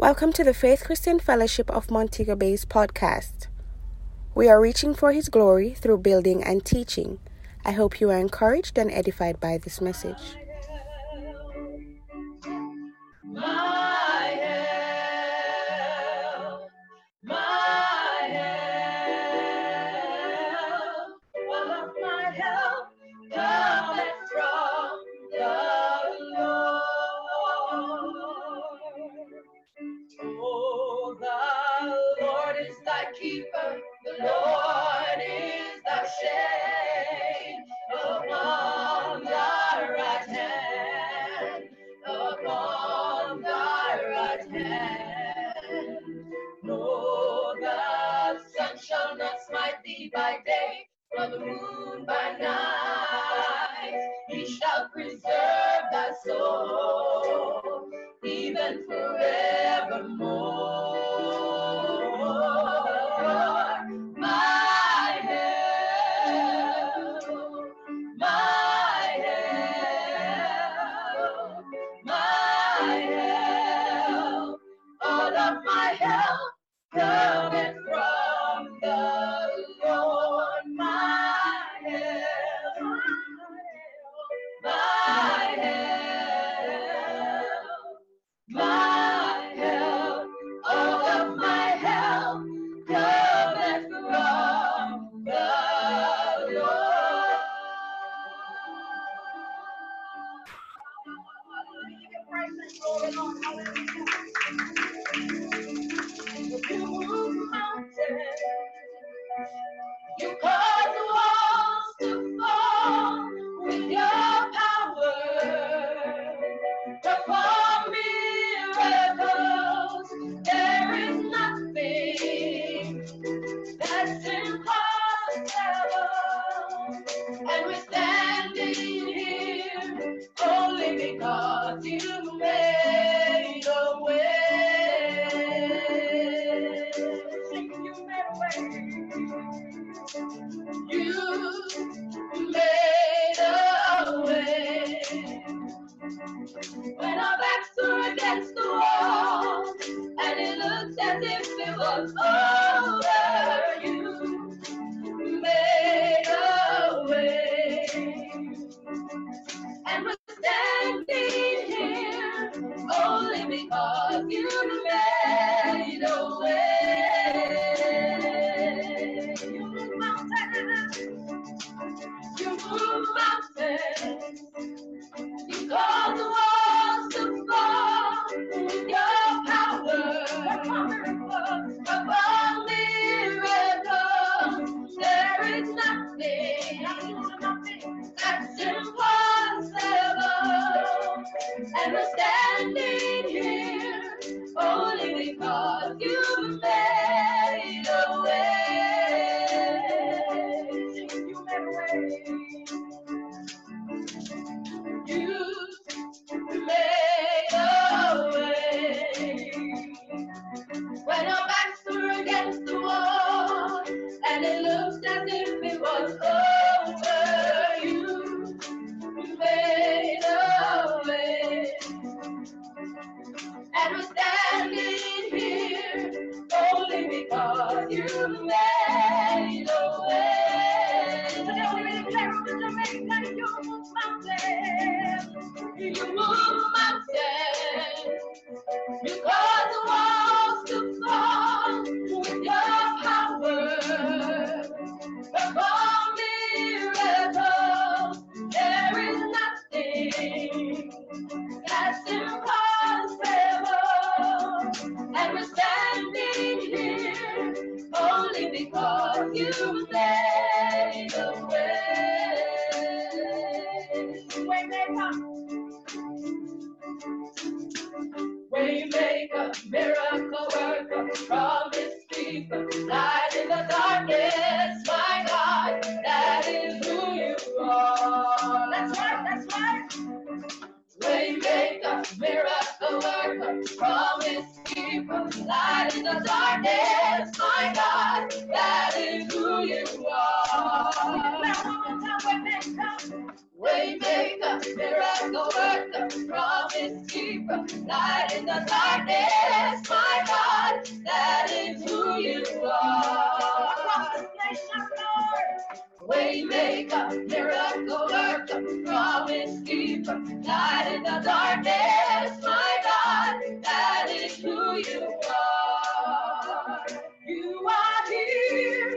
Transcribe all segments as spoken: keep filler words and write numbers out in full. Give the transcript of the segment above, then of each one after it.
Welcome to the Faith Christian Fellowship of Montego Bay's podcast. We are reaching for His glory through building and teaching. I hope you are encouraged and edified by this message. My help, my help, all of my help cometh from the Lord. Oh, the Lord is thy keeper, the Lord is thy shade upon thy right hand, upon thy right hand. No, the sun shall not smite thee by day, nor the moon by night. He shall preserve thy soul, even forevermore. Miracle worker, promise keeper, light in the darkness. waymaker, miracle worker, promise keeper, light in the darkness, my God, that is who you are. You are here,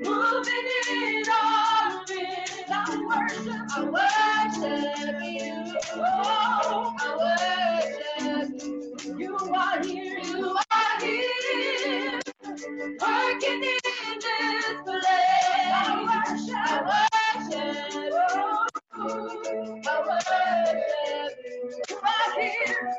moving in our midst. I worship, I worship you. Oh, I worship. You are here, you are here, working in.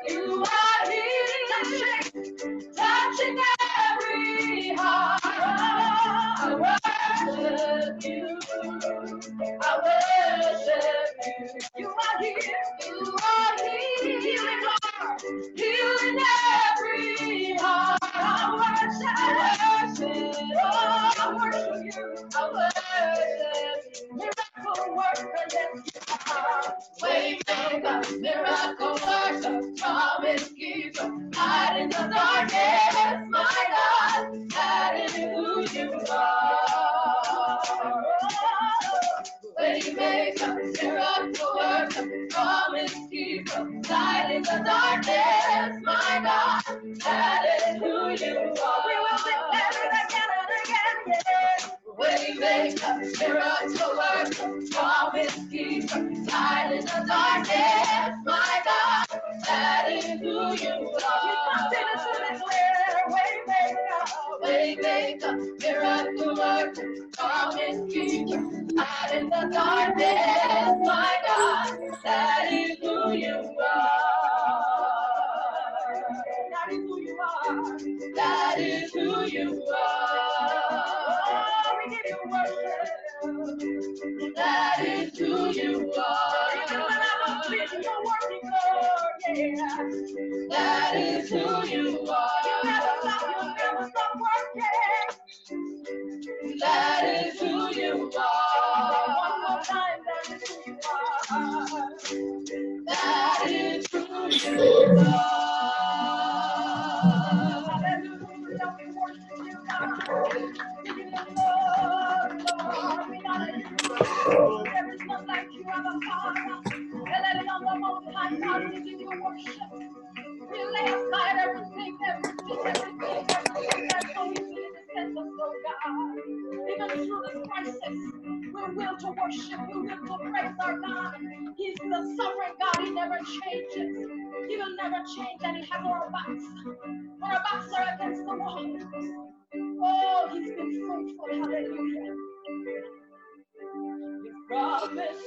Promise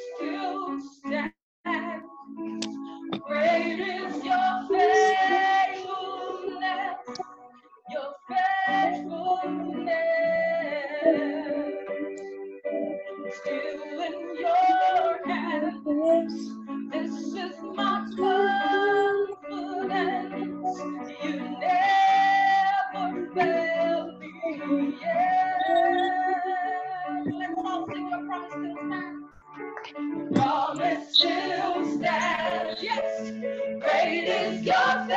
to stand, yes, great is your faith.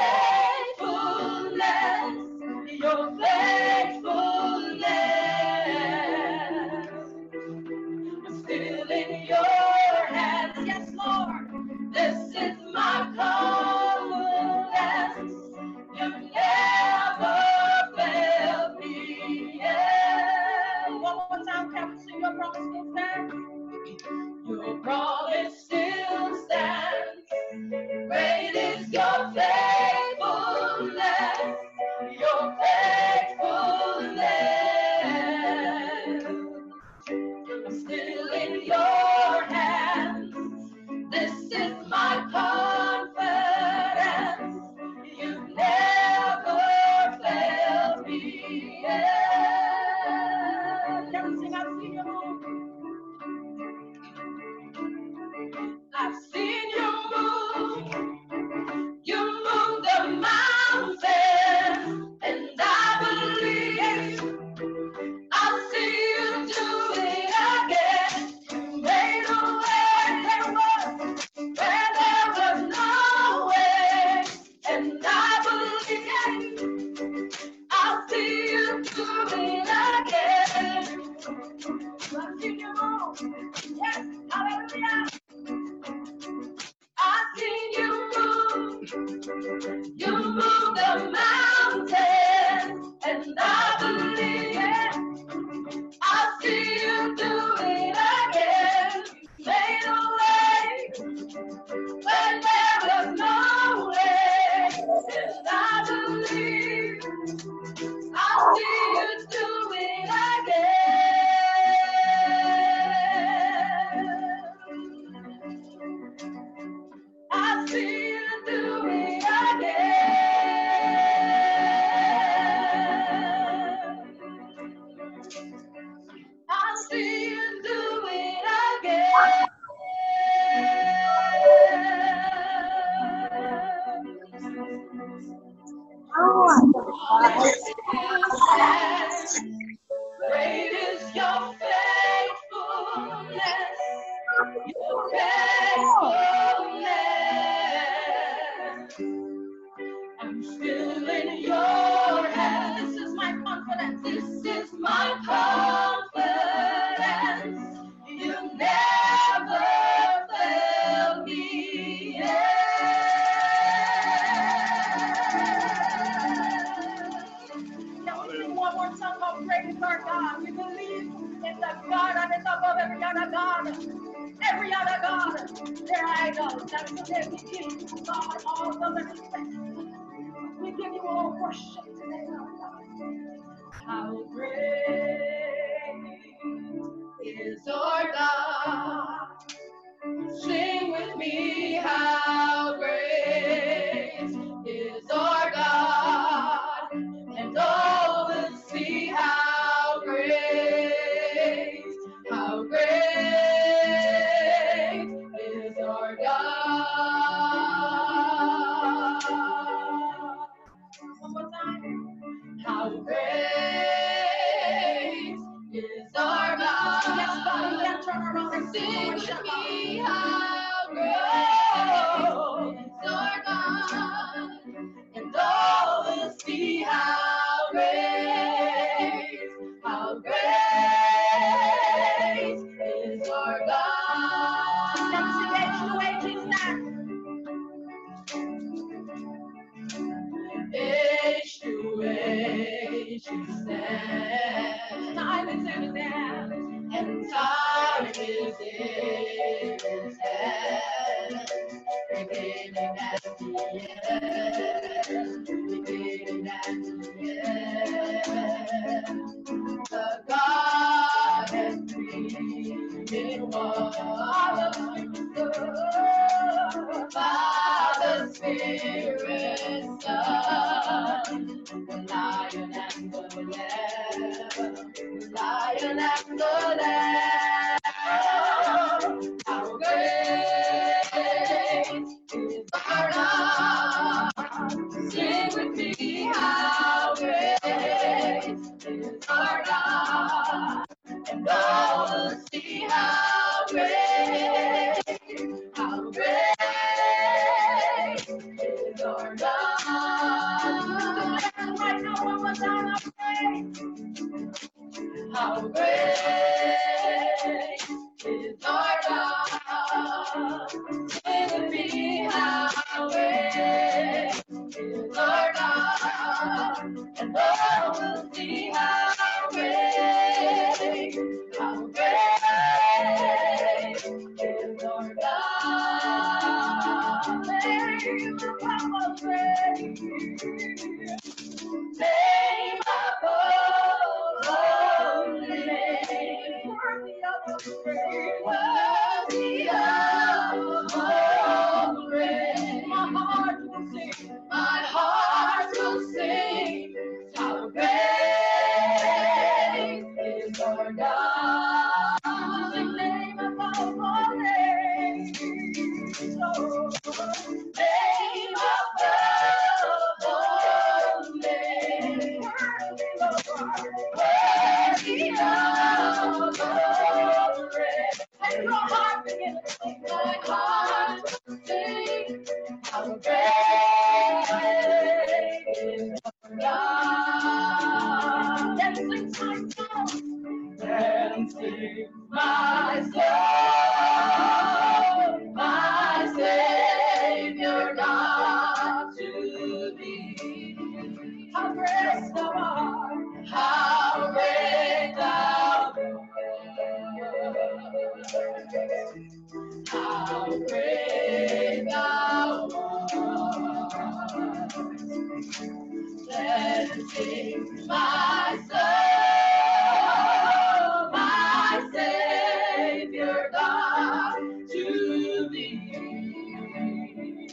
Let and sings my soul, my Savior God to thee.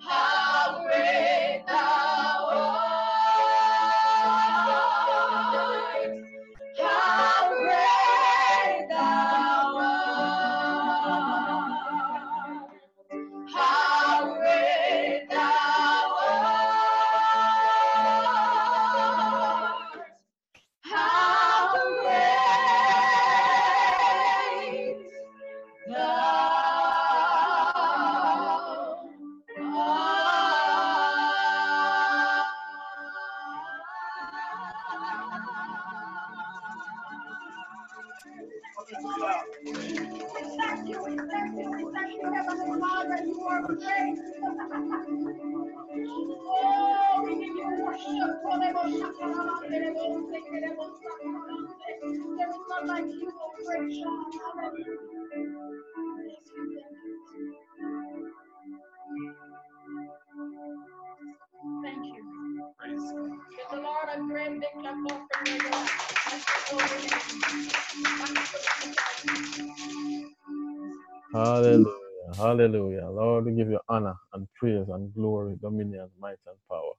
How great thou art, how great thou art, how great thou art. Hallelujah, hallelujah. Lord, we give you honor and praise and glory, dominion, might and power.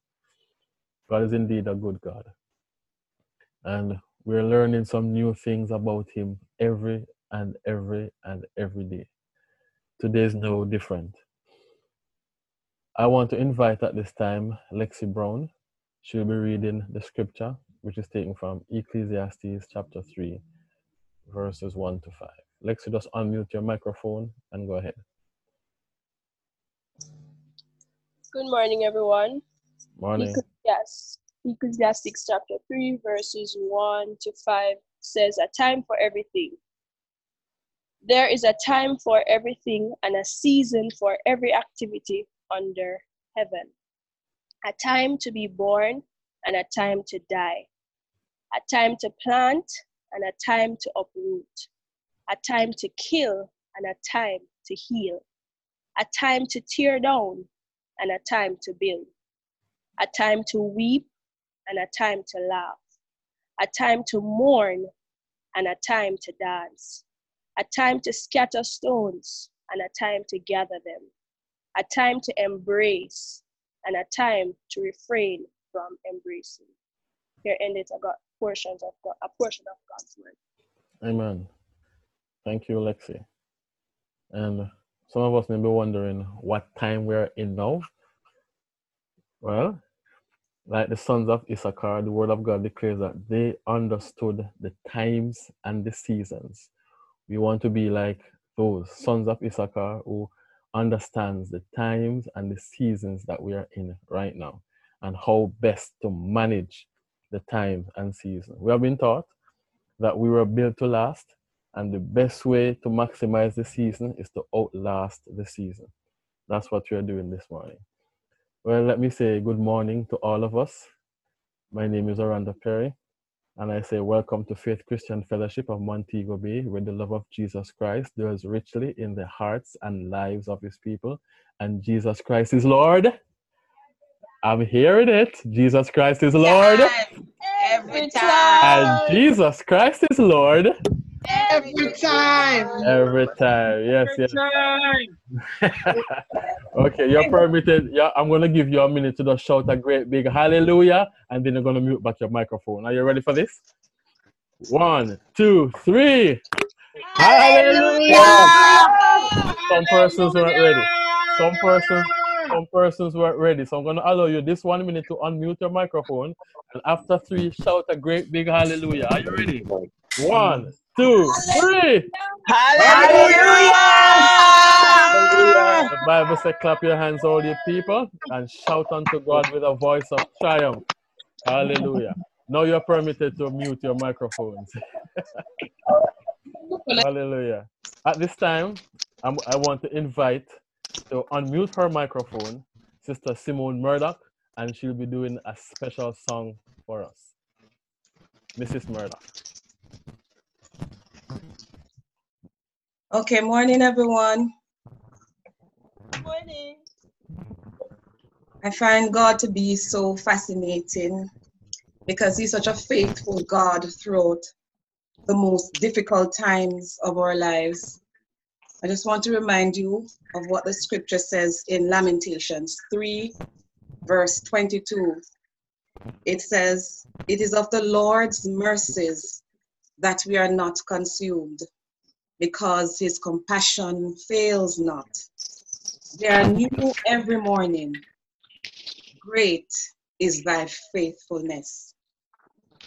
God is indeed a good God. And we're learning some new things about him every and every and every day. Today is no different. I want to invite at this time Lexi Brown. She'll be reading the scripture, which is taken from Ecclesiastes chapter three, verses one to five. Lexi, just unmute your microphone and go ahead. Good morning, everyone. Morning. Yes. Ecclesiastes chapter three, verses one to five says, a time for everything. There is a time for everything and a season for every activity under heaven. A time to be born and a time to die. A time to plant and a time to uproot. A time to kill and a time to heal. A time to tear down and a time to build. A time to weep and a time to laugh. A time to mourn and a time to dance. A time to scatter stones and a time to gather them. A time to embrace and a time to refrain from embracing. Here ended a, God, portions of God, a portion of God's word. Amen. Thank you, Lexi. And some of us may be wondering what time we're in now. Well, like the sons of Issachar, the word of God declares that they understood the times and the seasons. We want to be like those sons of Issachar who understands the times and the seasons that we are in right now and how best to manage the time and season. We have been taught that we were built to last, and the best way to maximize the season is to outlast the season. That's what we are doing this morning. Well, let me say good morning to all of us. My name is Aranda Perry, and I say welcome to Faith Christian Fellowship of Montego Bay, where the love of Jesus Christ dwells richly in the hearts and lives of his people. And Jesus Christ is Lord. I'm hearing it. Jesus Christ is Lord. Every time. And Jesus Christ is Lord. Every time. Every time. Yes, yes. Okay, you're permitted. Yeah, I'm going to give you a minute to just shout a great big hallelujah, and then you're going to mute back your microphone. Are you ready for this? One, two, three. Hallelujah. hallelujah. Some persons weren't ready. Some persons, some persons weren't ready. So I'm going to allow you this one minute to unmute your microphone, and after three, shout a great big hallelujah. Are you ready? One, two, three. Hallelujah. Hallelujah. The Bible says, clap your hands, all ye people, and shout unto God with a voice of triumph. Hallelujah. Now you're permitted to mute your microphones. Hallelujah. At this time, I'm, I want to invite to unmute her microphone, Sister Simone Murdoch, and she'll be doing a special song for us. Missus Murdoch. Okay, morning, everyone. Morning. I find God to be so fascinating because he's such a faithful God throughout the most difficult times of our lives. I just want to remind you of what the scripture says in Lamentations three, verse twenty-two. It says, "It is of the Lord's mercies that we are not consumed, because his compassion fails not. They are new every morning. Great is thy faithfulness."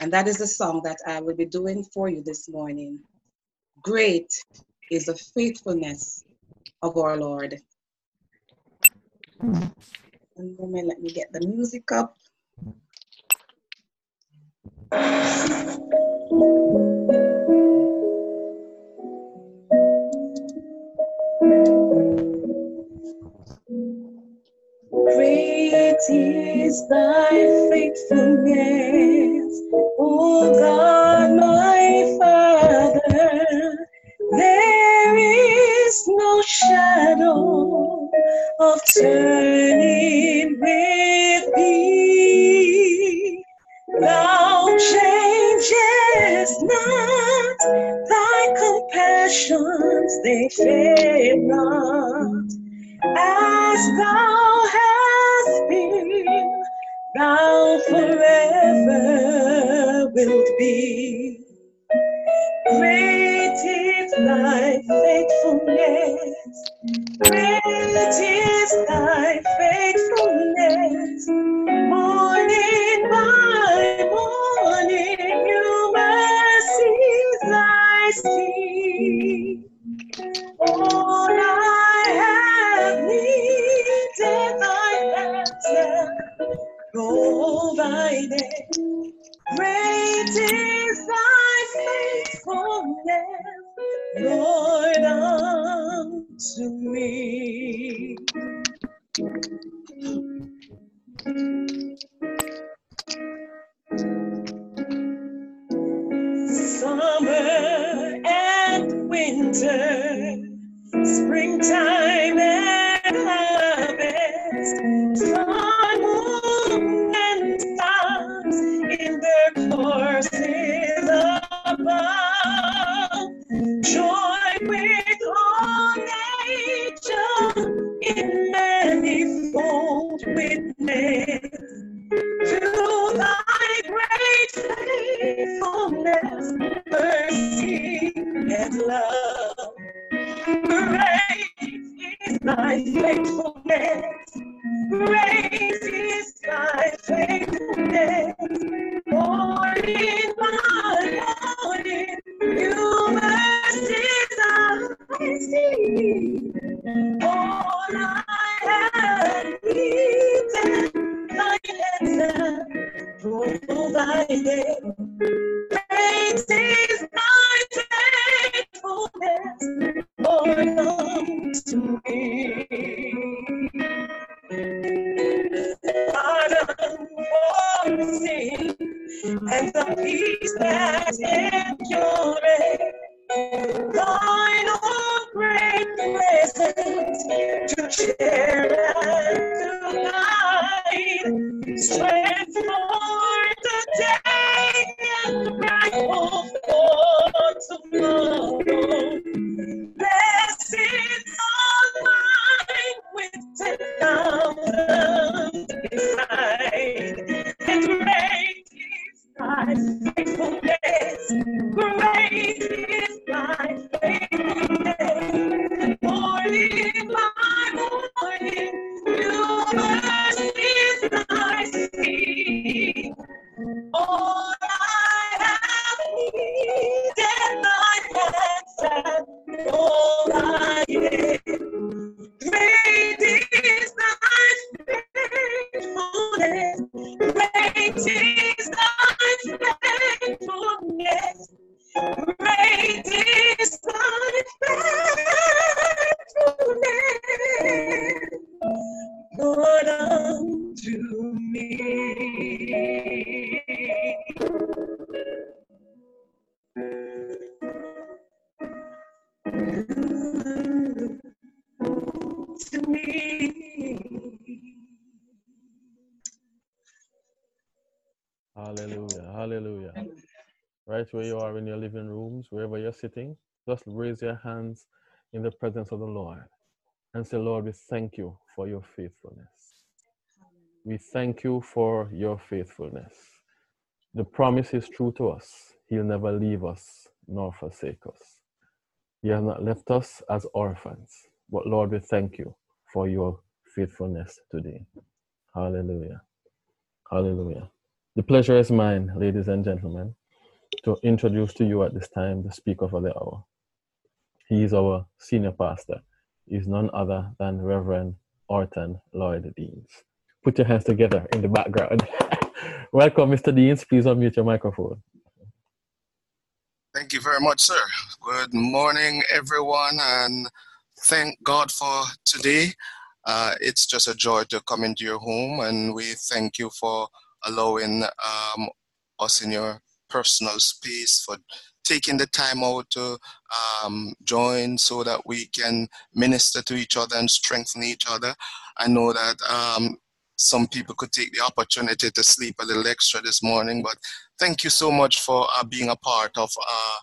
And that is the song that I will be doing for you this morning. Great is the faithfulness of our Lord. And then let me get the music up. Great is thy faithfulness, O God, my Father. There is no shadow of turning with thee. Thou changest not, thy compassions, they fail not. As thou hast been, thou forever wilt be. Great is thy faithfulness, great is thy faithfulness. Morning by morning, new mercies I see. All I have needed, thy hands have provided. Great is thy faithfulness, Lord, unto me. Summer and winter, springtime and harvest, sun, moon, and stars in their courses above, joined with all nature in manifold witness to thy great faithfulness, mercy, and love. Great is thy faithfulness, great is thy faithfulness. Morning by morning, new mercies I see. All I have needed, thy hands have provided. Great is thy faithfulness, Lord, unto me. Pardon for sin and the peace that endureth, thine own great presence to share and to guide, strength for today and bright hope for tomorrow. Blessed are thine with thousands beside, and great is thy faithfulness, great is thy faithfulness. Morning by morning, new mercies I see. All I have needed, thy hands have provided. Great is thy faithfulness, great is thy faithfulness, great is thy faithfulness, Lord, unto me. To me, Hallelujah. Hallelujah. Right where you are in your living rooms, wherever you're sitting, just raise your hands in the presence of the Lord and say, Lord, we thank you for your faithfulness. We thank you for your faithfulness. The promise is true to us. He'll never leave us nor forsake us. He has not left us as orphans. But Lord, we thank you for your faithfulness today. Hallelujah. Hallelujah. The pleasure is mine, ladies and gentlemen, to introduce to you at this time the speaker for the hour. He is our senior pastor. He is none other than Reverend Orton Lloyd Deans. Put your hands together in the background. Welcome, Mister Deans. Please unmute your microphone. Thank you very much, sir. Good morning, everyone, and thank God for today. Uh, it's just a joy to come into your home, and we thank you for allowing um, us in your personal space, for taking the time out to um, join so that we can minister to each other and strengthen each other. I know that um, some people could take the opportunity to sleep a little extra this morning, but thank you so much for uh, being a part of uh,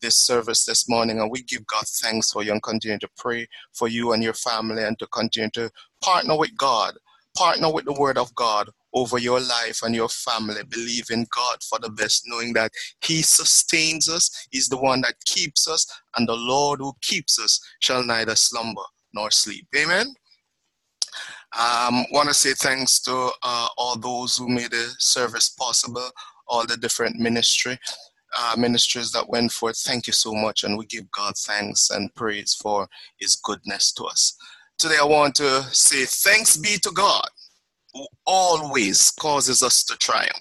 this service this morning, and we give God thanks for you and continue to pray for you and your family, and to continue to partner with God, partner with the Word of God over your life and your family, believe in God for the best, knowing that He sustains us, He's the one that keeps us, and the Lord who keeps us shall neither slumber nor sleep. Amen. I um, want to say thanks to uh, all those who made the service possible, all the different ministry, uh, ministries that went forth. Thank you so much, and we give God thanks and praise for His goodness to us. Today I want to say thanks be to God, who always causes us to triumph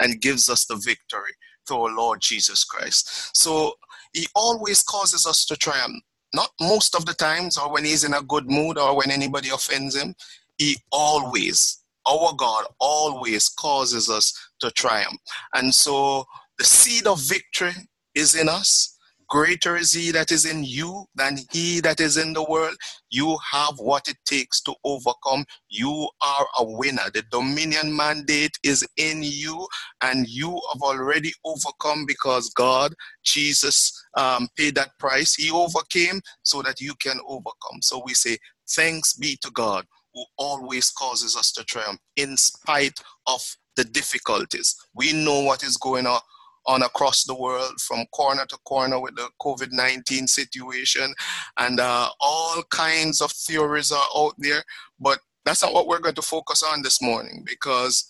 and gives us the victory through our Lord Jesus Christ. So He always causes us to triumph, not most of the times or when He's in a good mood or when anybody offends Him. He always, our God always causes us to triumph. And so the seed of victory is in us. Greater is He that is in you than he that is in the world. You have what it takes to overcome. You are a winner. The dominion mandate is in you, and you have already overcome because God, Jesus, um, paid that price. He overcame so that you can overcome. So we say, thanks be to God, who always causes us to triumph in spite of the difficulties. We know what is going on. on across the world, from corner to corner with the COVID nineteen situation, and uh, all kinds of theories are out there, but that's not what we're going to focus on this morning, because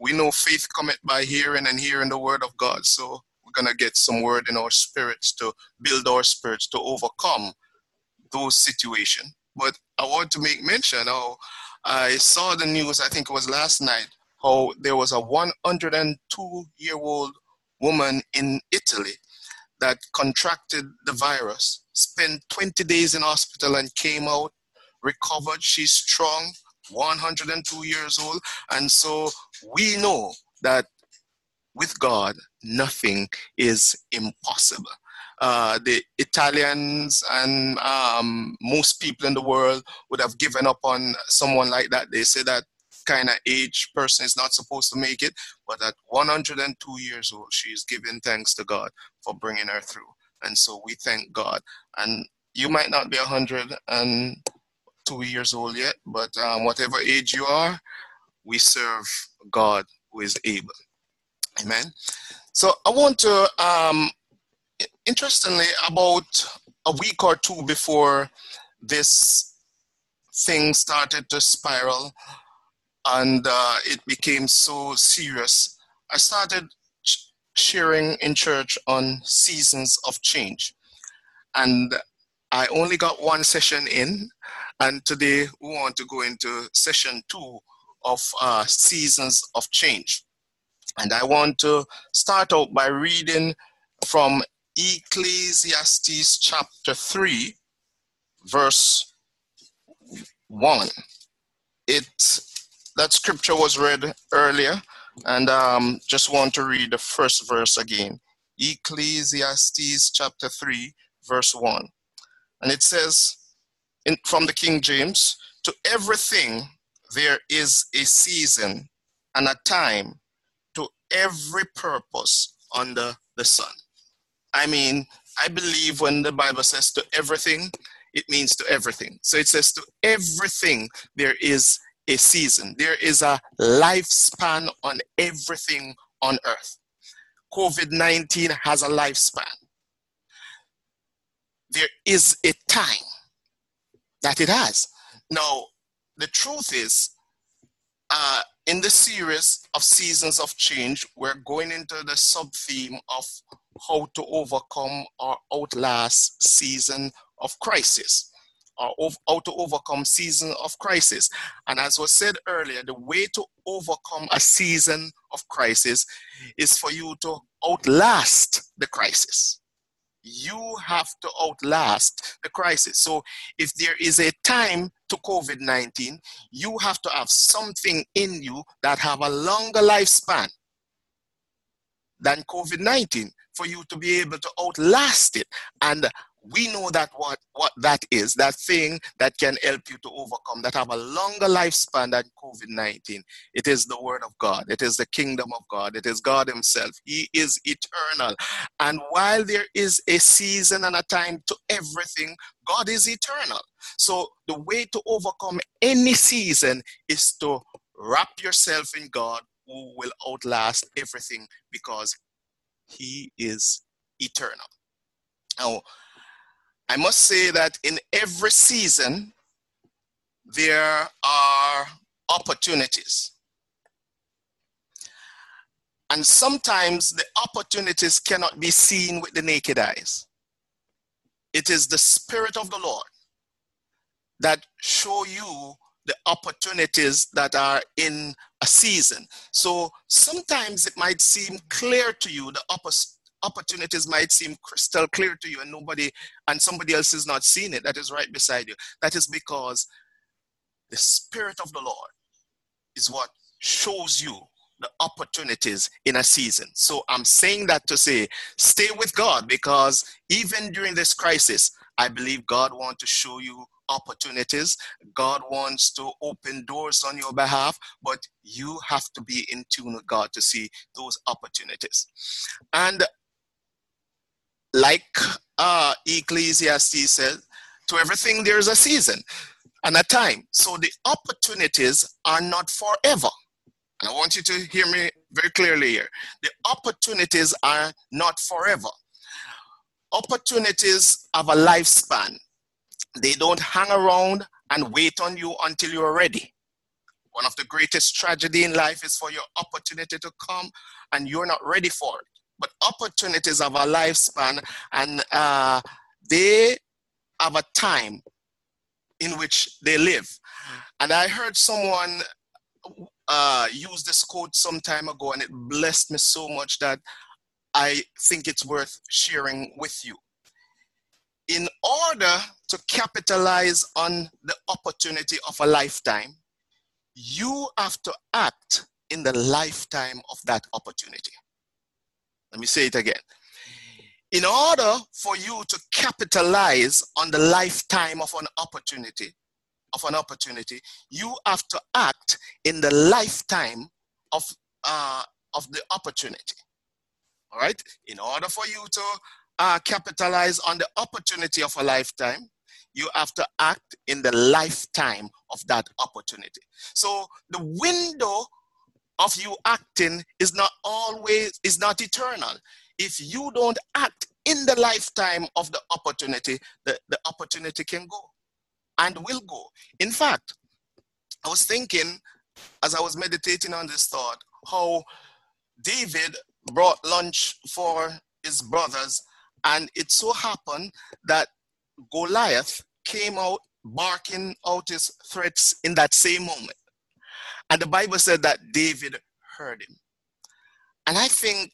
we know faith cometh by hearing, and hearing the Word of God. So we're going to get some word in our spirits to build our spirits to overcome those situations. But I want to make mention, oh, I saw the news, I think it was last night, how there was a one hundred two year old woman in Italy that contracted the virus, spent twenty days in hospital and came out, recovered. She's strong, one hundred two years old. And so we know that with God, nothing is impossible. Uh, the Italians and um, most people in the world would have given up on someone like that. They say that kind of age person is not supposed to make it, but at one hundred two years old, she is giving thanks to God for bringing her through. And so we thank God. And you might not be one hundred two years old yet, but um, whatever age you are, we serve God who is able. Amen. So I want to, um, interestingly, about a week or two before this thing started to spiral, and uh, it became so serious, I started ch- sharing in church on seasons of change. And I only got one session in, and today we want to go into session two of uh, seasons of change. And I want to start out by reading from Ecclesiastes chapter three, verse one. It That scripture was read earlier, and um, just want to read the first verse again. Ecclesiastes chapter three, verse one. And it says, in, from the King James, "To everything there is a season and a time, to every purpose under the sun. I mean, I believe when the Bible says to everything, it means to everything. So it says to everything there is a season. There is a lifespan on everything on earth. COVID nineteen has a lifespan. There is a time that it has. Now, the truth is, uh, in this series of seasons of change, we're going into the sub-theme of how to overcome or outlast season of crisis, or of, how to overcome season of crisis. And as was said earlier, the way to overcome a season of crisis is for you to outlast the crisis. You have to outlast the crisis. So if there is a time to COVID nineteen, you have to have something in you that have a longer lifespan than COVID nineteen for you to be able to outlast it. And we know that what, what that is, that thing that can help you to overcome, that have a longer lifespan than COVID nineteen. It is the Word of God. It is the kingdom of God. It is God himself. He is eternal. And while there is a season and a time to everything, God is eternal. So the way to overcome any season is to wrap yourself in God, who will outlast everything, because he is eternal. Now, I must say that in every season, there are opportunities. And sometimes the opportunities cannot be seen with the naked eyes. It is the Spirit of the Lord that shows you the opportunities that are in a season. So sometimes it might seem clear to you, the opportunity. Opportunities might seem crystal clear to you, and nobody and somebody else is not seeing it that is right beside you. That is because the Spirit of the Lord is what shows you the opportunities in a season. So I'm saying that to say, stay with God, because even during this crisis, I believe God wants to show you opportunities. God wants to open doors on your behalf, but you have to be in tune with God to see those opportunities. And like uh, Ecclesiastes says, to everything there is a season and a time. So the opportunities are not forever. And I want you to hear me very clearly here. The opportunities are not forever. Opportunities have a lifespan. They don't hang around and wait on you until you're ready. One of the greatest tragedy in life is for your opportunity to come and you're not ready for it. But opportunities have a lifespan, and uh, they have a time in which they live. And I heard someone uh, use this quote some time ago, and it blessed me so much that I think it's worth sharing with you. In order to capitalize on the opportunity of a lifetime, you have to act in the lifetime of that opportunity. Let me say it again. In order for you to capitalize on the lifetime of an opportunity, of an opportunity, you have to act in the lifetime of, uh, of the opportunity. All right? In order for you to uh, capitalize on the opportunity of a lifetime, you have to act in the lifetime of that opportunity. So the window of you acting is not always, is not eternal. If you don't act in the lifetime of the opportunity, the, the opportunity can go and will go. In fact, I was thinking as I was meditating on this thought, how David brought lunch for his brothers, and it so happened that Goliath came out barking out his threats in that same moment. And the Bible said that David heard him. And I think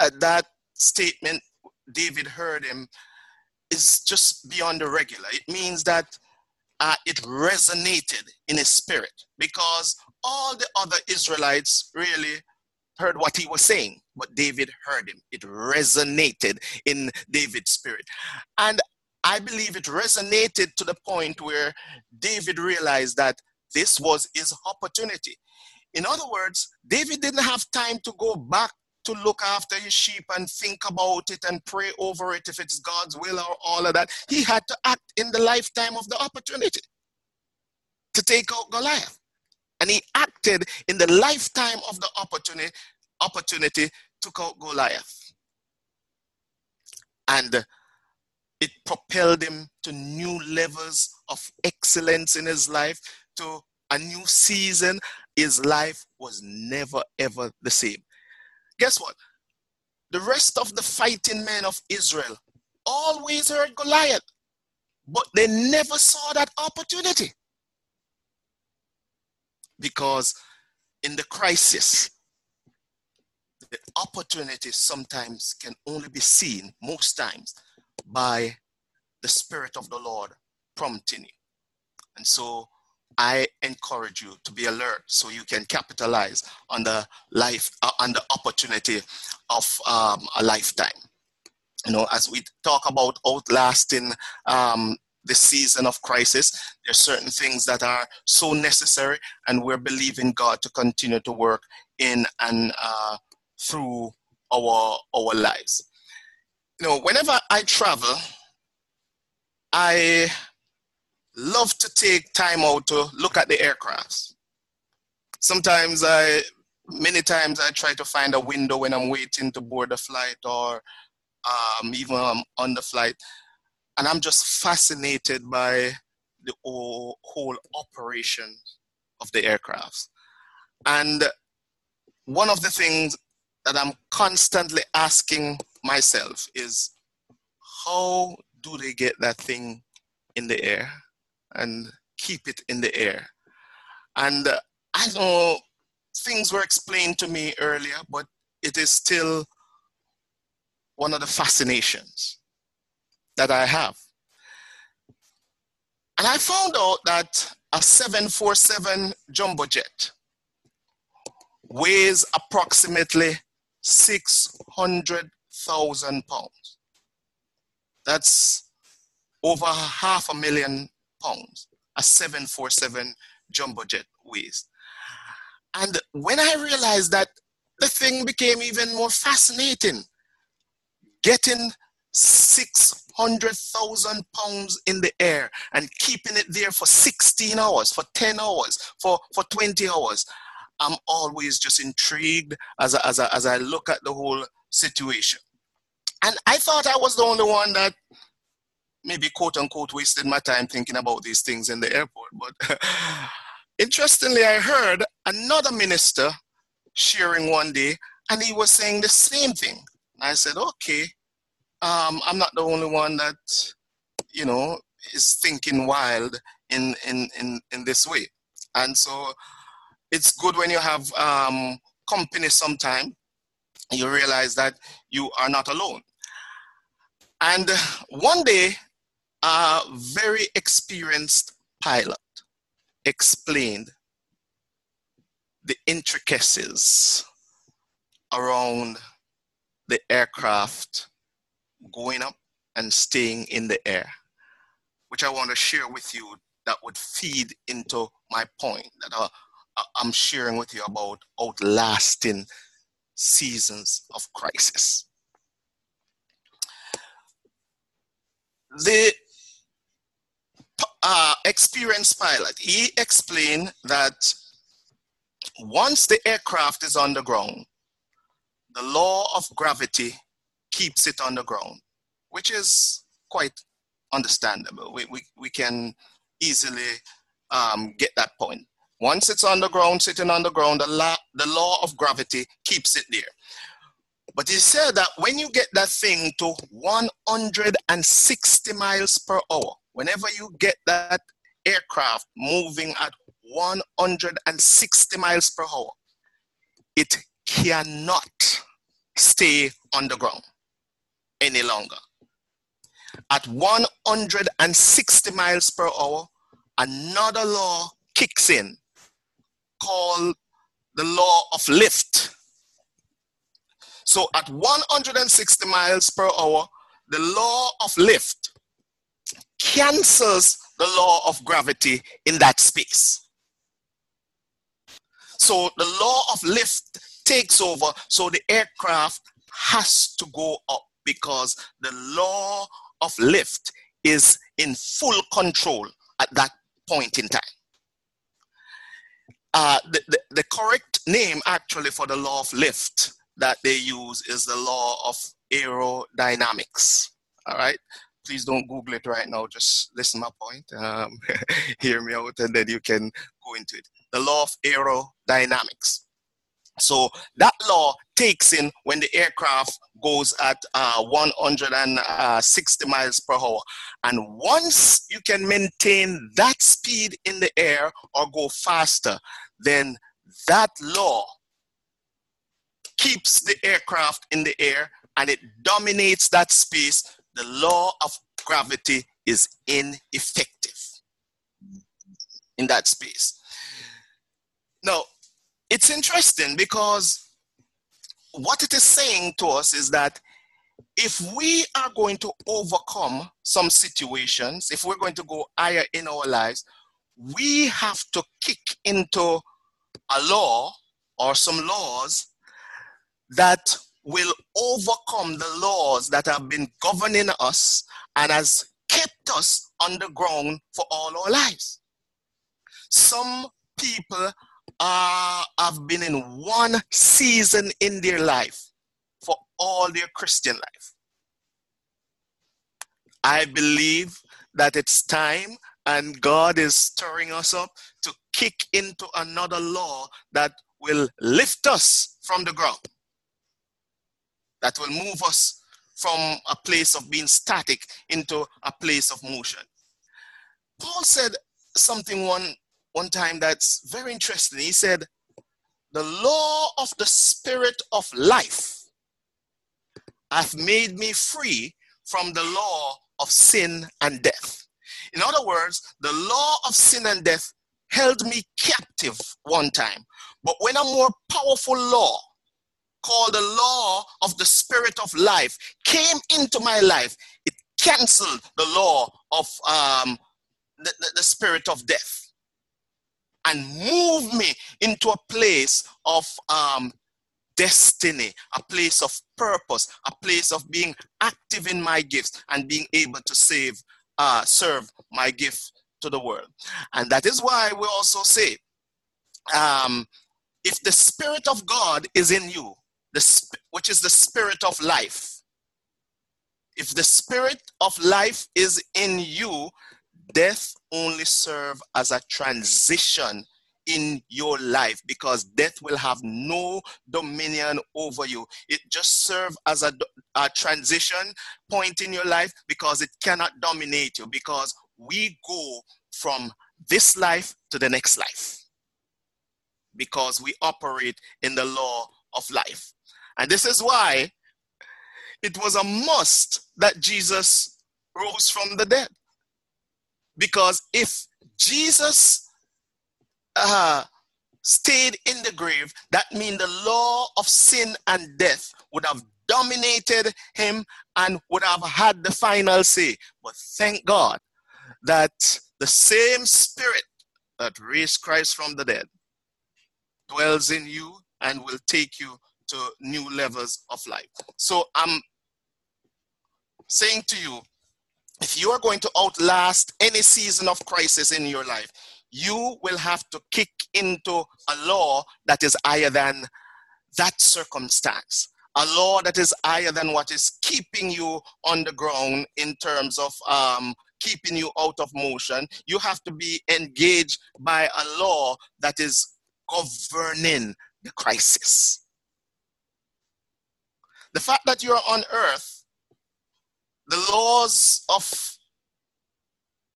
at that statement, David heard him, is just beyond the regular. It means that uh, it resonated in his spirit, because all the other Israelites really heard what he was saying, but David heard him. It resonated in David's spirit. And I believe it resonated to the point where David realized that this was his opportunity. In other words, David didn't have time to go back to look after his sheep and think about it and pray over it if it's God's will or all of that. He had to act in the lifetime of the opportunity to take out Goliath. And he acted in the lifetime of the opportunity, opportunity took out Goliath. And it propelled him to new levels of excellence in his life, to a new season. His life was never, ever the same. Guess what? The rest of the fighting men of Israel always heard Goliath, but they never saw that opportunity. Because in the crisis, the opportunity sometimes can only be seen, most times, by the Spirit of the Lord prompting you. And so I encourage you to be alert so you can capitalize on the life, uh, on the opportunity of um, a lifetime. You know, as we talk about outlasting um, this season of crisis, there are certain things that are so necessary, and we're believing God to continue to work in and uh, through our our lives. You know, whenever I travel, I love to take time out to look at the aircrafts. Sometimes I, many times I try to find a window when I'm waiting to board a flight, or um, even when I'm on the flight. And I'm just fascinated by the whole, whole operation of the aircrafts. And one of the things that I'm constantly asking myself is, how do they get that thing in the air and keep it in the air? And uh, I know things were explained to me earlier, but it is still one of the fascinations that I have. And I found out that a seven forty-seven jumbo jet weighs approximately six hundred thousand pounds. That's over half a million pounds, a seven forty-seven jumbo jet weighs. And when I realized that, the thing became even more fascinating. Getting six hundred thousand pounds in the air and keeping it there for sixteen hours, for ten hours, for, for twenty hours. I'm always just intrigued as, a, as, a, as I look at the whole situation. And I thought I was the only one that maybe quote unquote wasted my time thinking about these things in the airport. But interestingly, I heard another minister sharing one day, and he was saying the same thing. I said, okay, um, I'm not the only one that, you know, is thinking wild in, in, in, in this way. And so it's good when you have um, company sometime, you realize that you are not alone. And one day, a very experienced pilot explained the intricacies around the aircraft going up and staying in the air, which I want to share with you, that would feed into my point that I'm sharing with you about outlasting seasons of crisis. The uh, experienced pilot, he explained that once the aircraft is on the ground, the law of gravity keeps it on the ground, which is quite understandable. We, we, we can easily um, get that point. Once it's on the ground, sitting on the ground, the law, the law of gravity keeps it there. But he said that when you get that thing to one hundred sixty miles per hour, whenever you get that aircraft moving at one hundred sixty miles per hour, it cannot stay on the ground any longer. At one hundred sixty miles per hour, another law kicks in called the law of lift. So at one hundred sixty miles per hour, the law of lift cancels the law of gravity in that space. So the law of lift takes over, so the aircraft has to go up because the law of lift is in full control at that point in time. Uh, the, the, the correct name actually for the law of lift that they use is the law of aerodynamics. All right, please don't Google it right now. Just listen to my point, um, hear me out, and then you can go into it. The law of aerodynamics. So that law takes in when the aircraft goes at uh, one hundred sixty miles per hour. And once you can maintain that speed in the air or go faster, then that law keeps the aircraft in the air and it dominates that space. The law of gravity is ineffective in that space. Now, it's interesting because what it is saying to us is that if we are going to overcome some situations, if we're going to go higher in our lives, we have to kick into a law or some laws that will overcome the laws that have been governing us and has kept us underground for all our lives. Some people Uh, I've been in one season in their life for all their Christian life. I believe that it's time and God is stirring us up to kick into another law that will lift us from the ground, that will move us from a place of being static into a place of motion. Paul said something one One time that's very interesting. He said, the law of the spirit of life hath made me free from the law of sin and death. In other words, the law of sin and death held me captive one time. But when a more powerful law called the law of the spirit of life came into my life, it canceled the law of um, the, the, the spirit of death and move me into a place of um, destiny, a place of purpose, a place of being active in my gifts and being able to save, uh, serve my gift to the world. And that is why we also say, um, if the Spirit of God is in you, the which is the Spirit of life, if the Spirit of life is in you, death only serves as a transition in your life because death will have no dominion over you. It just serves as a, a transition point in your life because it cannot dominate you, because we go from this life to the next life because we operate in the law of life. And this is why it was a must that Jesus rose from the dead. Because if Jesus uh, stayed in the grave, that means the law of sin and death would have dominated him and would have had the final say. But thank God that the same Spirit that raised Christ from the dead dwells in you and will take you to new levels of life. So I'm saying to you, if you are going to outlast any season of crisis in your life, you will have to kick into a law that is higher than that circumstance, a law that is higher than what is keeping you on the ground in terms of um, keeping you out of motion. You have to be engaged by a law that is governing the crisis. The fact that you are on earth, the laws of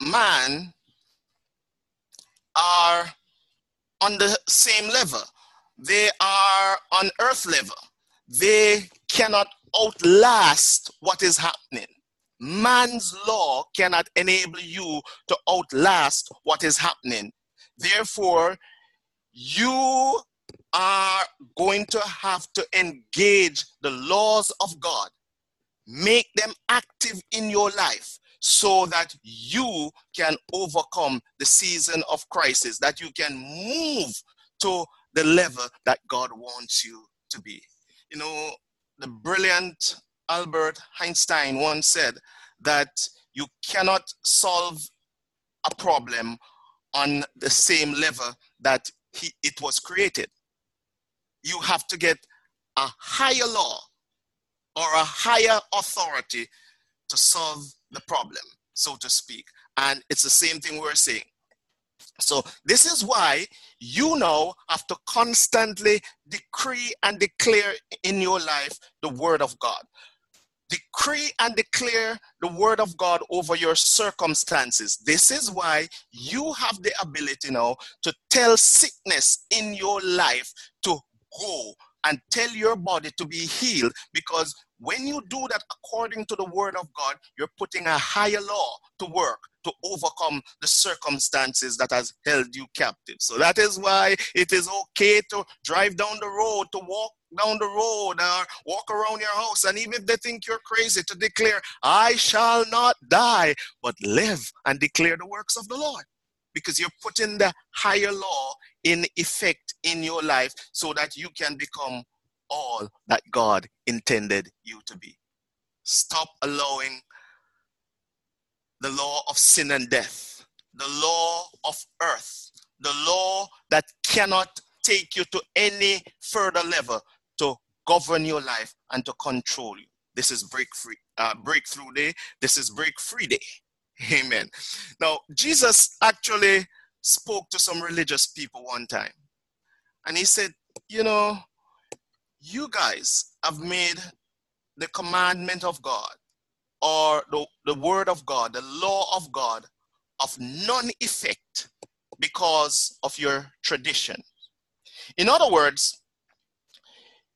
man are on the same level. They are on earth level. They cannot outlast what is happening. Man's law cannot enable you to outlast what is happening. Therefore, you are going to have to engage the laws of God. Make them active in your life so that you can overcome the season of crisis, that you can move to the level that God wants you to be. You know, the brilliant Albert Einstein once said that you cannot solve a problem on the same level that he, it was created. You have to get a higher law or a higher authority to solve the problem, so to speak. And it's the same thing we're saying. So this is why you now have to constantly decree and declare in your life the word of God. Decree and declare the word of God over your circumstances. This is why you have the ability now to tell sickness in your life to go and tell your body to be healed, because when you do that according to the word of God, you're putting a higher law to work to overcome the circumstances that has held you captive. So that is why it is okay to drive down the road, to walk down the road, or walk around your house, and even if they think you're crazy, to declare, I shall not die, but live and declare the works of the Lord. Because you're putting the higher law in effect in your life so that you can become all that God intended you to be. Stop allowing the law of sin and death, the law of earth, the law that cannot take you to any further level to govern your life and to control you. This is breakthrough, uh, breakthrough day. This is break-free day. Amen. Now, Jesus actually spoke to some religious people one time. And he said, you know, you guys have made the commandment of God or the, the word of God, the law of God, of none effect because of your tradition. In other words,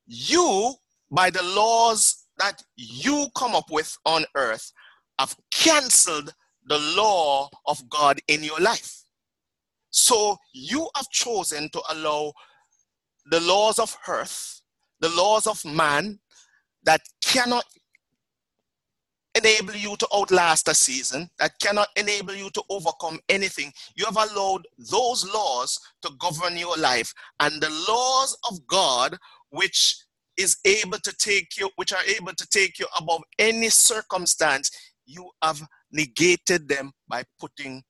you, by the laws that you come up with on earth, have canceled the law of God in your life. So you have chosen to allow the laws of earth, the laws of man that cannot enable you to outlast a season, that cannot enable you to overcome anything. You have allowed those laws to govern your life, and the laws of God, which is able to take you, which are able to take you above any circumstance, you have negated them by putting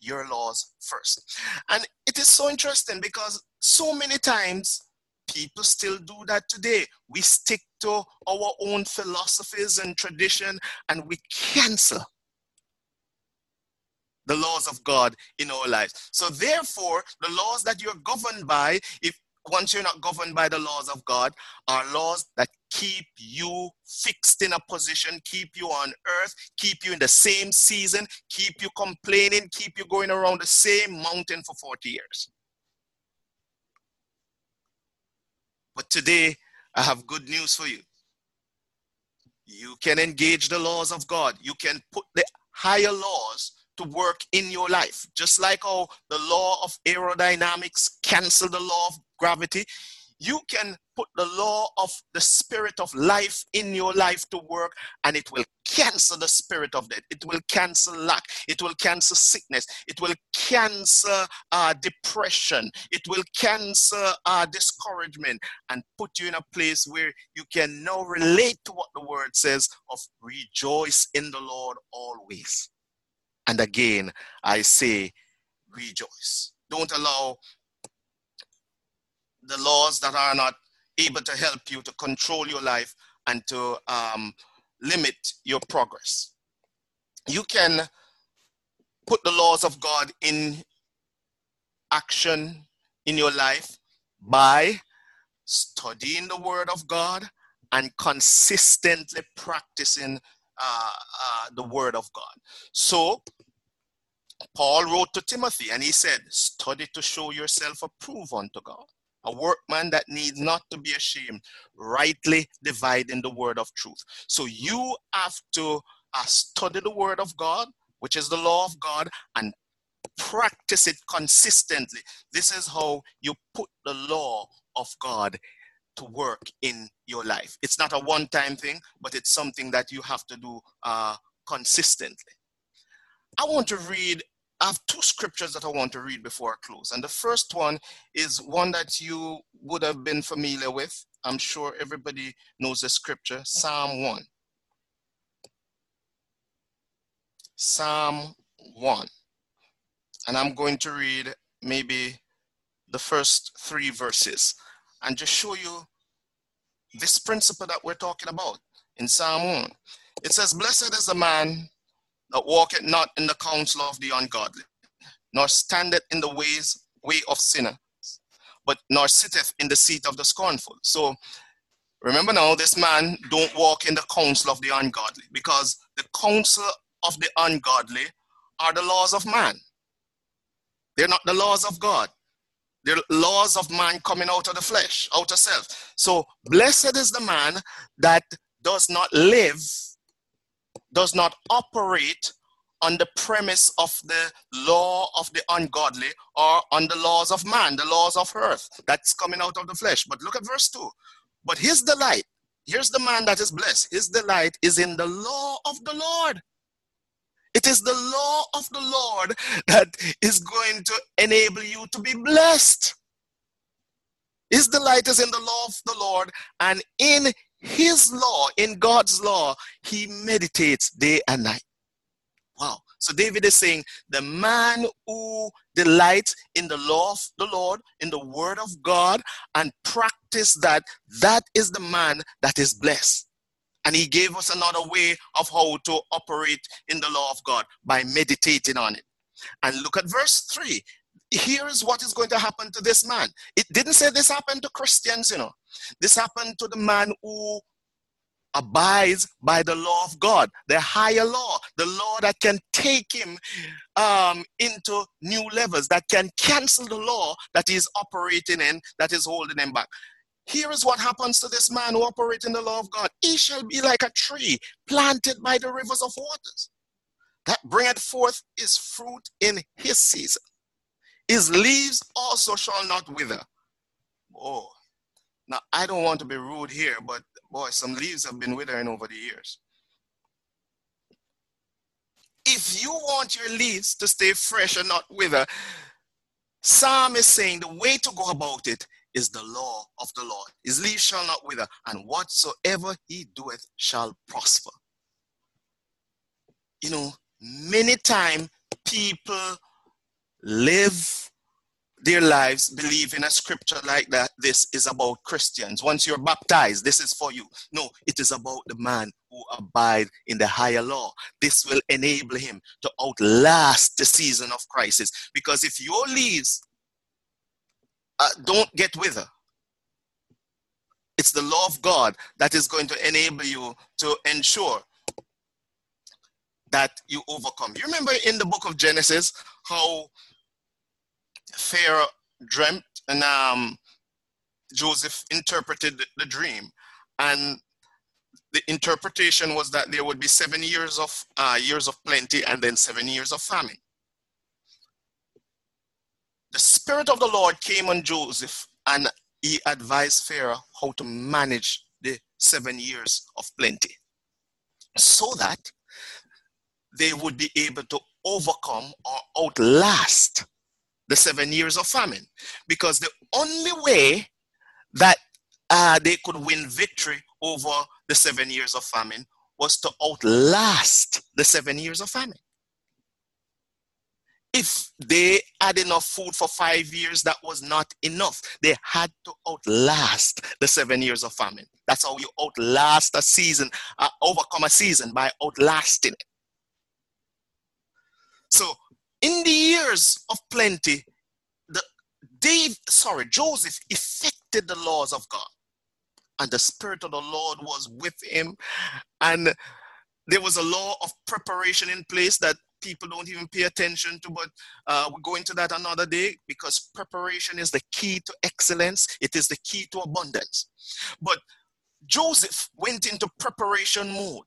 your laws first. And it is so interesting because so many times people still do that today. We stick to our own philosophies and tradition, and we cancel the laws of God in our lives. So therefore, the laws that you're governed by, if once you're not governed by the laws of God, are laws that keep you fixed in a position, keep you on earth, keep you in the same season, keep you complaining, keep you going around the same mountain for forty years. But today, I have good news for you. You can engage the laws of God. You can put the higher laws to work in your life. Just like how the law of aerodynamics canceled the law of gravity, you can put the law of the spirit of life in your life to work, and it will cancel the spirit of death. It will cancel lack. It will cancel sickness. It will cancel uh, depression. It will cancel uh, discouragement, and put you in a place where you can now relate to what the word says of rejoice in the Lord always. And again, I say rejoice. Don't allow the laws that are not able to help you to control your life and to um, limit your progress. You can put the laws of God in action in your life by studying the word of God and consistently practicing uh, uh, the word of God. So Paul wrote to Timothy and he said, study to show yourself approved unto God, a workman that needs not to be ashamed, rightly dividing the word of truth. So you have to uh, study the word of God, which is the law of God, and practice it consistently. This is how you put the law of God to work in your life. It's not a one-time thing, but it's something that you have to do uh, consistently. I want to read I have two scriptures that I want to read before I close. And the first one is one that you would have been familiar with. I'm sure everybody knows the scripture, Psalm one. Psalm one. And I'm going to read maybe the first three verses and just show you this principle that we're talking about in Psalm one. It says, "Blessed is the man that walketh not in the counsel of the ungodly, nor standeth in the ways way of sinners, but nor sitteth in the seat of the scornful." So remember now, this man don't walk in the counsel of the ungodly, because the counsel of the ungodly are the laws of man. They're not the laws of God. They're laws of man coming out of the flesh, out of self. So blessed is the man that does not live, does not operate on the premise of the law of the ungodly or on the laws of man, the laws of earth that's coming out of the flesh. But look at verse two. But his delight, here's the man that is blessed. His delight is in the law of the Lord. It is the law of the Lord that is going to enable you to be blessed. His delight is in the law of the Lord, and in his law, in God's law, he meditates day and night. Wow. So David is saying, the man who delights in the law of the Lord, in the word of God, and practice that, that is the man that is blessed. And he gave us another way of how to operate in the law of God, by meditating on it. And look at verse three. Here is what is going to happen to this man. It didn't say this happened to Christians, you know. This happened to the man who abides by the law of God, the higher law, the law that can take him um, into new levels, that can cancel the law that he's operating in, that is holding him back. Here is what happens to this man who operates in the law of God. He shall be like a tree planted by the rivers of waters, that bringeth forth his fruit in his season. His leaves also shall not wither. Oh, now I don't want to be rude here, but boy, some leaves have been withering over the years. If you want your leaves to stay fresh and not wither, Psalm is saying the way to go about it is the law of the Lord. His leaves shall not wither, and whatsoever he doeth shall prosper. You know, many times people live their lives believing a scripture like that. This is about Christians. Once you're baptized, this is for you. No, it is about the man who abides in the higher law. This will enable him to outlast the season of crisis. Because if your leaves Uh, don't get wither, it's the law of God that is going to enable you to ensure that you overcome. You remember in the book of Genesis how Pharaoh dreamt and um, Joseph interpreted the dream, and the interpretation was that there would be seven years of uh, years of plenty and then seven years of famine. The Spirit of the Lord came on Joseph, and he advised Pharaoh how to manage the seven years of plenty so that they would be able to overcome or outlast the seven years of famine. Because the only way that uh, they could win victory over the seven years of famine was to outlast the seven years of famine. If they had enough food for five years, that was not enough. They had to outlast the seven years of famine. That's how you outlast a season, uh, overcome a season, by outlasting it. So in the years of plenty, the Dave, sorry, Joseph effected the laws of God, and the Spirit of the Lord was with him. And there was a law of preparation in place that people don't even pay attention to, but uh, we'll go into that another day, because preparation is the key to excellence. It is the key to abundance. But Joseph went into preparation mode,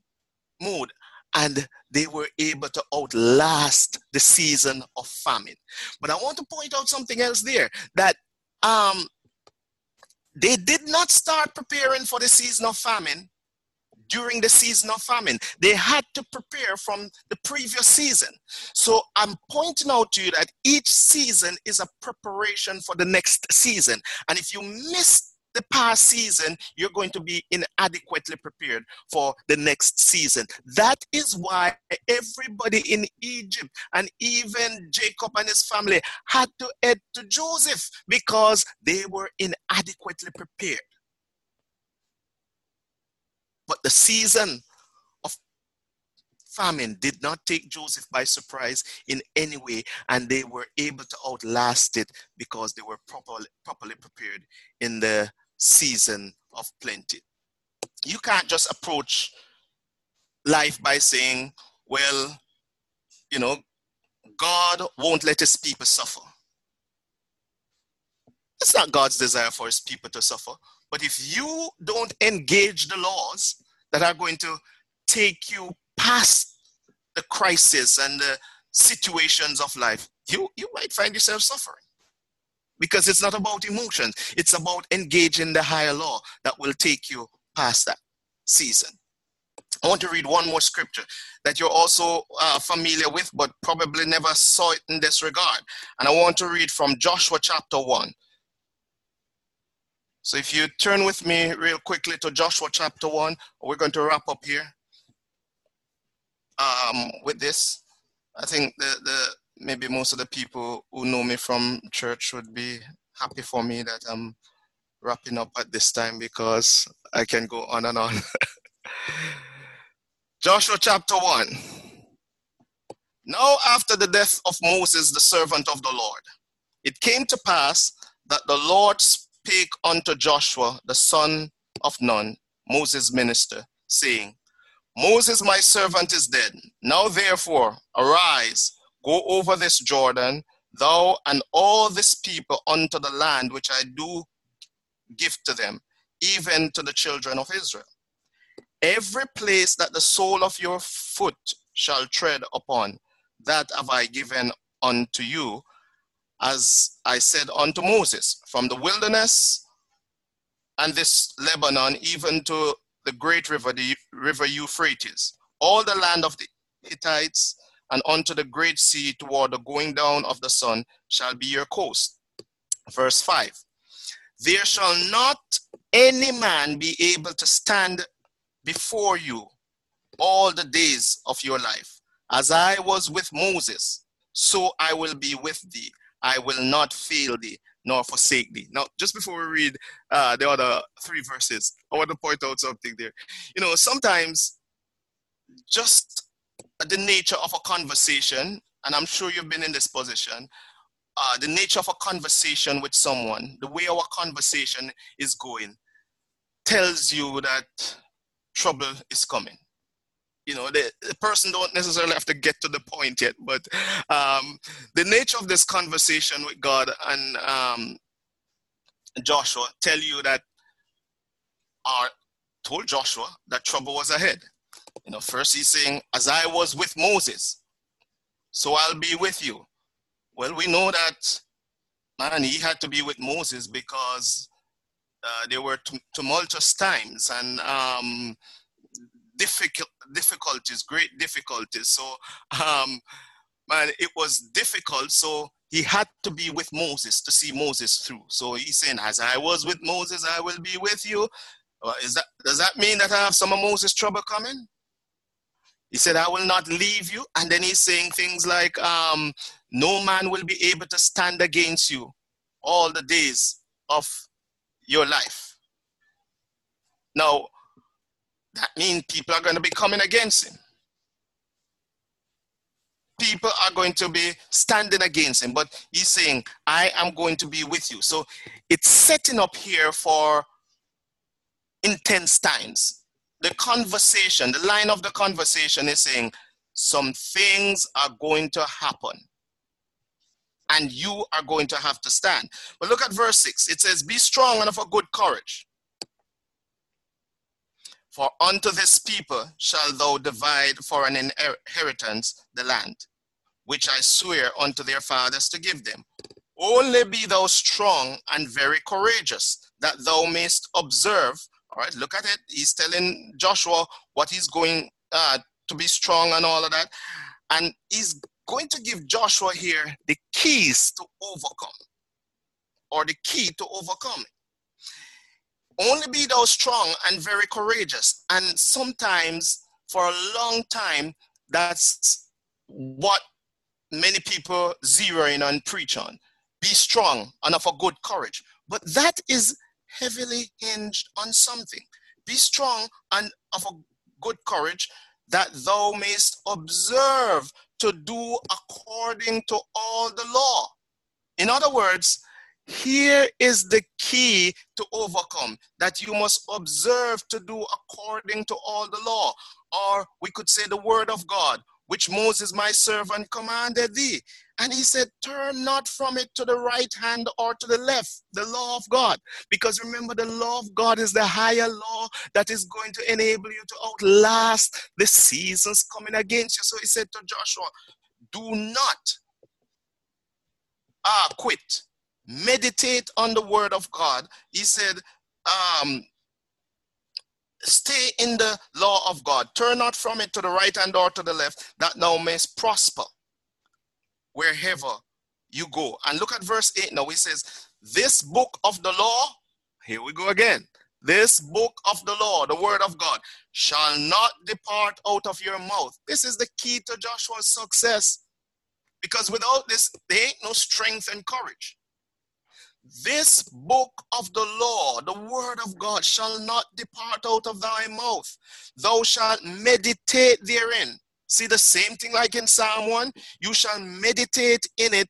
mode, and they were able to outlast the season of famine. But I want to point out something else there, that um, they did not start preparing for the season of famine during the season of famine. They had to prepare from the previous season. So I'm pointing out to you that each season is a preparation for the next season. And if you miss the past season, you're going to be inadequately prepared for the next season. That is why everybody in Egypt, and even Jacob and his family, had to head to Joseph because they were inadequately prepared. But the season of famine did not take Joseph by surprise in any way, and they were able to outlast it because they were properly, properly prepared in the season of plenty. You can't just approach life by saying, well, you know, God won't let his people suffer. It's not God's desire for his people to suffer. But if you don't engage the laws that are going to take you past the crisis and the situations of life, you, you might find yourself suffering. Because it's not about emotions. It's about engaging the higher law that will take you past that season. I want to read one more scripture that you're also uh, familiar with, but probably never saw it in this regard. And I want to read from Joshua chapter one. So if you turn with me real quickly to Joshua chapter one, we're going to wrap up here um, with this. I think the, the maybe most of the people who know me from church would be happy for me that I'm wrapping up at this time, because I can go on and on. Joshua chapter one. Now after the death of Moses, the servant of the Lord, it came to pass that the Lord spoke Speak unto Joshua, the son of Nun, Moses' minister, saying, Moses, my servant, is dead. Now therefore, arise, go over this Jordan, thou and all this people, unto the land which I do give to them, even to the children of Israel. Every place that the sole of your foot shall tread upon, that have I given unto you, as I said unto Moses, from the wilderness and this Lebanon, even to the great river, the river Euphrates, all the land of the Hittites, and unto the great sea toward the going down of the sun shall be your coast. Verse five, there shall not any man be able to stand before you all the days of your life. As I was with Moses, so I will be with thee. I will not fail thee, nor forsake thee. Now, just before we read uh, the other three verses, I want to point out something there. You know, sometimes just the nature of a conversation, and I'm sure you've been in this position, uh, the nature of a conversation with someone, the way our conversation is going, tells you that trouble is coming. You know, the, the person don't necessarily have to get to the point yet, but um, the nature of this conversation with God and um, Joshua tell you that, or told Joshua that trouble was ahead. You know, first he's saying, as I was with Moses, so I'll be with you. Well, we know that, man, he had to be with Moses because uh, there were tumultuous times and um, difficult difficulties, great difficulties. So, um, man, it was difficult. So he had to be with Moses to see Moses through. So he's saying, as I was with Moses, I will be with you. Well, is that, does that mean that I have some of Moses' trouble coming? He said, I will not leave you. And then he's saying things like, um, no man will be able to stand against you all the days of your life. Now, that means people are going to be coming against him. People are going to be standing against him. But he's saying, I am going to be with you. So it's setting up here for intense times. The conversation, the line of the conversation is saying, some things are going to happen. And you are going to have to stand. But look at verse six. It says, be strong and of a good courage. For unto this people shall thou divide for an inheritance the land, which I swear unto their fathers to give them. Only be thou strong and very courageous, that thou mayst observe All right, look at it. He's telling Joshua what he's going uh, to be strong and all of that. And he's going to give Joshua here the keys to overcome, or the key to overcome. Only be thou strong and very courageous. And sometimes for a long time, that's what many people zero in and preach on. Be strong and of a good courage. But that is heavily hinged on something. Be strong and of a good courage, that thou mayst observe to do according to all the law. In other words, here is the key to overcome, that you must observe to do according to all the law. Or we could say the word of God, which Moses my servant commanded thee. And he said, turn not from it to the right hand or to the left, the law of God. Because remember, the law of God is the higher law that is going to enable you to outlast the seasons coming against you. So he said to Joshua, do not ah, quit. Meditate on the word of God. He said, um, stay in the law of God. Turn not from it to the right hand or to the left, that thou mayst prosper wherever you go. And look at verse eight now. It says, this book of the law, here we go again. This book of the law, the word of God, shall not depart out of your mouth. This is the key to Joshua's success. Because without this, there ain't no strength and courage. This book of the law, the word of God, shall not depart out of thy mouth. Thou shalt meditate therein. See, the same thing like in Psalm one. You shall meditate in it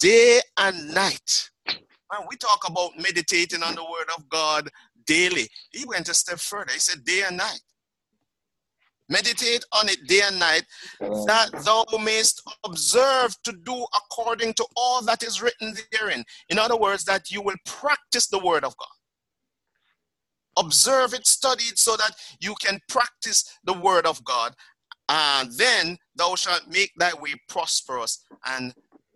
day and night. And we talk about meditating on the word of God daily. He went a step further. He said day and night. Meditate on it day and night, that thou mayst observe to do according to all that is written therein. In other words, that you will practice the word of God. Observe it, study it, so that you can practice the word of God. And then thou shalt make thy way prosperous, and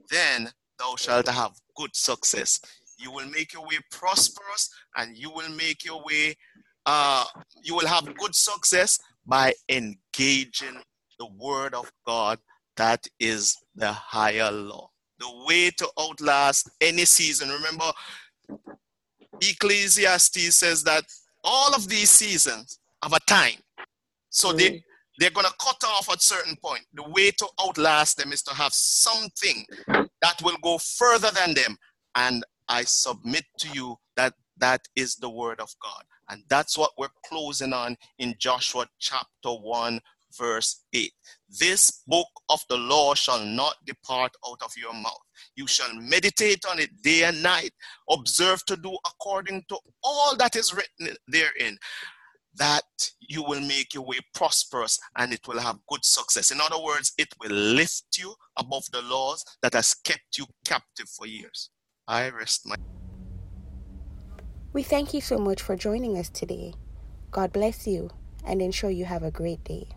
then thou shalt have good success. You will make your way prosperous, and you will make your way, uh, you will have good success by engaging the word of God that is the higher law. The way to outlast any season. Remember, Ecclesiastes says that all of these seasons have a time. So they, they're going to cut off at a certain point. The way to outlast them is to have something that will go further than them. And I submit to you that that is the word of God. And that's what we're closing on in Joshua chapter one, verse eight. This book of the law shall not depart out of your mouth. You shall meditate on it day and night. Observe to do according to all that is written therein, that you will make your way prosperous and it will have good success. In other words, it will lift you above the laws that has kept you captive for years. I rest my... We thank you so much for joining us today. God bless you and ensure you have a great day.